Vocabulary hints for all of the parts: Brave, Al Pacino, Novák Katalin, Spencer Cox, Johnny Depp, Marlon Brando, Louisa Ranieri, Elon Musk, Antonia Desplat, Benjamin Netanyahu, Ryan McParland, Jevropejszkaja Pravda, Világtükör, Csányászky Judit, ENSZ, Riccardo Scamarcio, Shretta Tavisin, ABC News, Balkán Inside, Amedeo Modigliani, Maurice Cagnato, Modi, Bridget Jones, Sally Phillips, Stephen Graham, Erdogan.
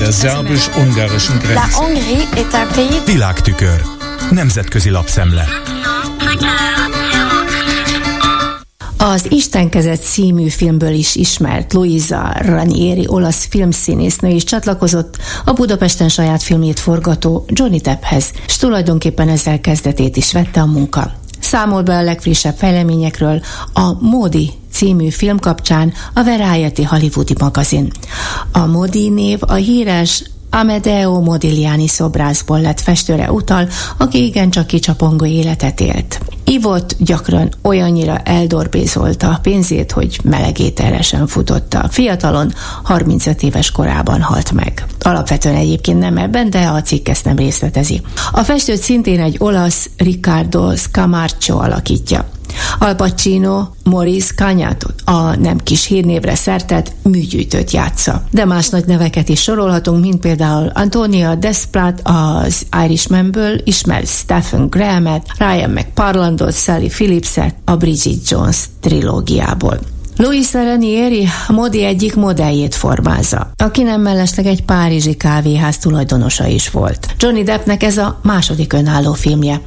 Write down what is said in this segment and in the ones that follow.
Der szerbus-ungarischen Grenze. Világtükör. Nemzetközi lapszemle. Az Istenkezet című filmből is ismert Louisa Ranieri olasz filmszínésznő is csatlakozott a Budapesten saját filmjét forgató Johnny Depphez, s tulajdonképpen ezzel kezdetét is vette a munka. Számol be a legfrissebb fejleményekről a Modi című film kapcsán a Variety hollywoodi magazin. A Modi név a híres Amedeo Modigliani szobrászból lett festőre utal, aki igencsak kicsapongó életet élt. Ivott gyakran, olyannyira eldorbézolta a pénzét, hogy melegételesen futotta. Fiatalon, 35 éves korában halt meg. Alapvetően egyébként nem ebben, de a cikk ezt nem részletezi. A festőt szintén egy olasz Riccardo Scamarcio alakítja. Al Pacino Maurice Cagnato, a nem kis hírnévre szertett műgyűjtőt játsza. De más nagy neveket is sorolhatunk, mint például Antonia Desplat, az Irishmanből ismert Stephen Grahamet, Ryan McParlandot, Sally Phillipset, a Bridget Jones trilógiából. Louisa Ranieri Modi egyik modelljét formázza, aki nem mellesleg egy párizsi kávéház tulajdonosa is volt. Johnny Deppnek ez a második önálló filmje.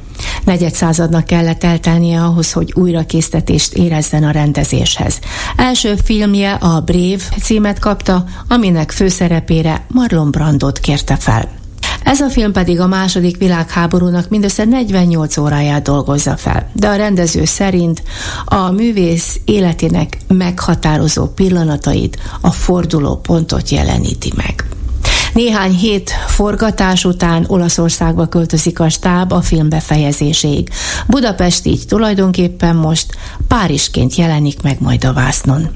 400 évadnak kellett eltelnie ahhoz, hogy újrakészítést érezzen a rendezéshez. Első filmje a Brave címet kapta, aminek főszerepére Marlon Brandot kérte fel. Ez a film pedig a második világháborúnak mindössze 48 óráját dolgozza fel, de a rendező szerint a művész életének meghatározó pillanatait, a forduló pontot jeleníti meg. Néhány hét forgatás után Olaszországba költözik a stáb a film befejezéséig. Budapest így tulajdonképpen most Párizsként jelenik meg majd a vásznon.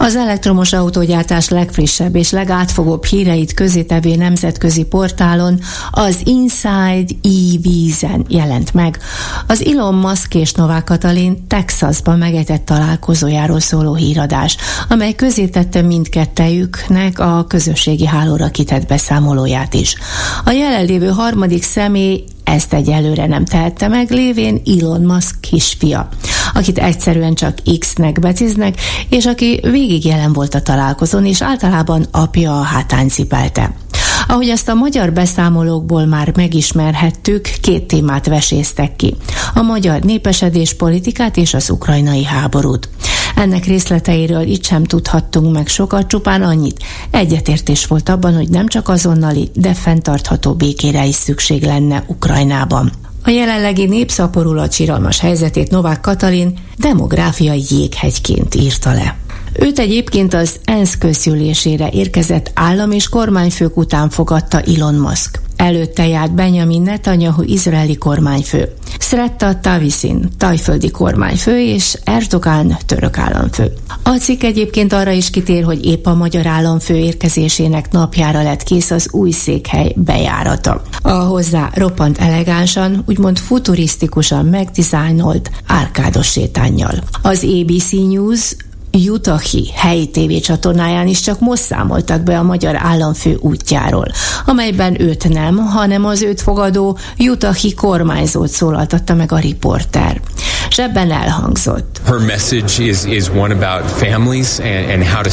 Az elektromos autógyártás legfrissebb és legátfogóbb híreit közzétevő nemzetközi portálon, az Inside ev-en jelent meg az Elon Musk és Novák Katalin Texasban megejtett találkozójáról szóló híradás, amely közzétette mindkettejüknek a közösségi hálóra kitett beszámolóját is. A jelenlévő harmadik személy ezt egyelőre nem tehette meg, lévén Elon Musk kisfia, akit egyszerűen csak X-nek beciznek, és aki végig jelen volt a találkozón, és általában apja a hátán cipelte. Ahogy ezt a magyar beszámolókból már megismerhettük, két témát veséztek ki: a magyar népesedés politikát és az ukrajnai háborút. Ennek részleteiről itt sem tudhattunk meg sokat, csupán annyit: egyetértés volt abban, hogy nem csak azonnali, de fenntartható békére is szükség lenne Ukrajnában. A jelenlegi népszaporulat siralmas helyzetét Novák Katalin demográfiai jéghegyként írta le. Őt egyébként az ENSZ közgyűlésére érkezett állam és kormányfők után fogadta Elon Musk. Előtte járt Benjamin Netanyahu izraeli kormányfő, Shretta Tavisin tajföldi kormányfő és Erdogan török államfő. A cikk egyébként arra is kitér, hogy épp a magyar államfő érkezésének napjára lett kész az új székhely bejárata. A hozzá roppant elegánsan, úgymond futurisztikusan megdizájnolt árkádos sétánnyal. Az ABC News Utahi helyi tévécsatornáján is csak most számoltak be a magyar államfő útjáról, amelyben őt nem, hanem az őt fogadó utahi kormányzót szólaltatta meg a riporter. Zsebben elhangzott: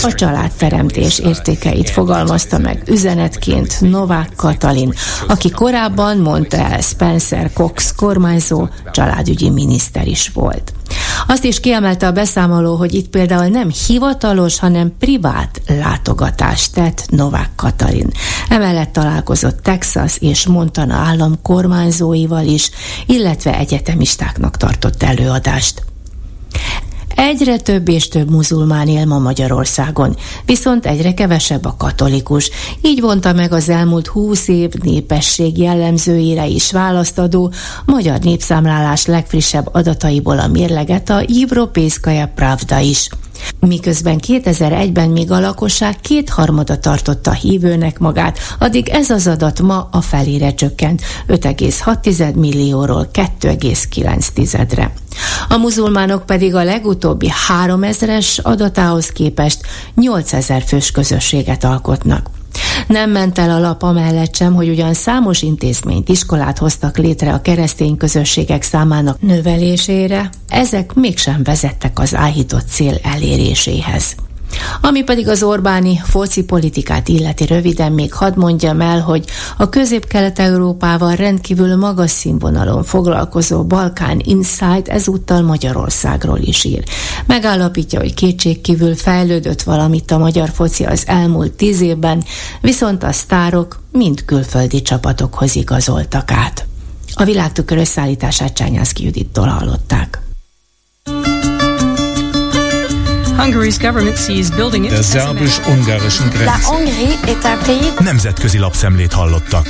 a családteremtés értékeit fogalmazta meg üzenetként Novák Katalin, aki korábban, mondta el Spencer Cox kormányzó, családügyi miniszter is volt. Azt is kiemelte a beszámoló, hogy itt például nem hivatalos, hanem privát látogatást tett Novák Katalin. Emellett találkozott Texas és Montana állam kormányzóival is, illetve egyetemistáknak tartott előadást. Egyre több és több muzulmán él ma Magyarországon, viszont egyre kevesebb a katolikus. Így vonta meg az elmúlt 20 év népesség jellemzőire is választadó magyar népszámlálás legfrissebb adataiból a mérleget a Jevropejszkaja Pravda is. Miközben 2001-ben még a lakosság 2/3 tartotta hívőnek magát, addig ez az adat ma a felére csökkent, 5,6 millióról 2,9-re. A muzulmánok pedig a legutóbbi 3000-es adatához képest 8000 fős közösséget alkotnak. Nem ment el a lap amellett sem, hogy ugyan számos intézményt, iskolát hoztak létre a keresztény közösségek számának növelésére, ezek mégsem vezettek az áhított cél eléréséhez. Ami pedig az Orbáni foci politikát illeti, röviden még hadd mondjam el, hogy a Közép-Kelet-Európával rendkívül magas színvonalon foglalkozó Balkán Inside ezúttal Magyarországról is ír. Megállapítja, hogy kétségkívül fejlődött valamit a magyar foci az elmúlt 10 évben, viszont a sztárok mind külföldi csapatokhoz igazoltak át. A Világtükör összeállítását Csányászky Judittól hallották. A szerbus-ungarischen Grenze. Nemzetközi lapszemlét hallottak.